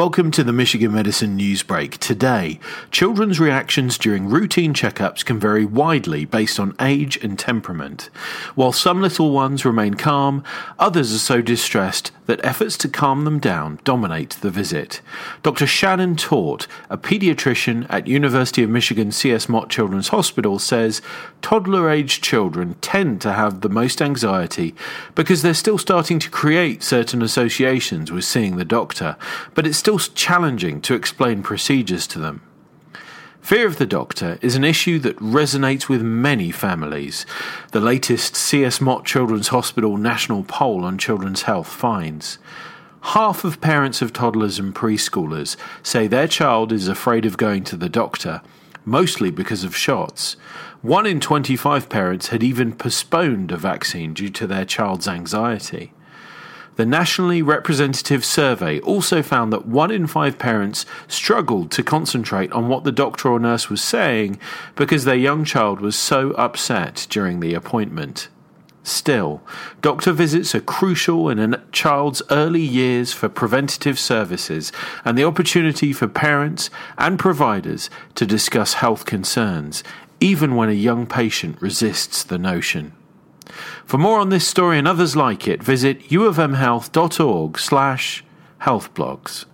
Welcome to the Michigan Medicine Newsbreak. Today, children's reactions during routine checkups can vary widely based on age and temperament. While some little ones remain calm, others are so distressed that efforts to calm them down dominate the visit. Dr. Shannon Tort, a pediatrician at University of Michigan C.S. Mott Children's Hospital, says toddler-aged children tend to have the most anxiety because they're still starting to create certain associations with seeing the doctor, but it's still challenging to explain procedures to them. Fear of the doctor is an issue that resonates with many families. The latest C.S. Mott Children's Hospital national poll on children's health finds half of parents of toddlers and preschoolers say their child is afraid of going to the doctor, mostly because of shots. 1 in 25 parents had even postponed a vaccine due to their child's anxiety. The nationally representative survey also found that 1 in 5 parents struggled to concentrate on what the doctor or nurse was saying because their young child was so upset during the appointment. Still, doctor visits are crucial in a child's early years for preventative services and the opportunity for parents and providers to discuss health concerns, even when a young patient resists the notion. For more on this story and others like it, visit uofmhealth.org/healthblogs.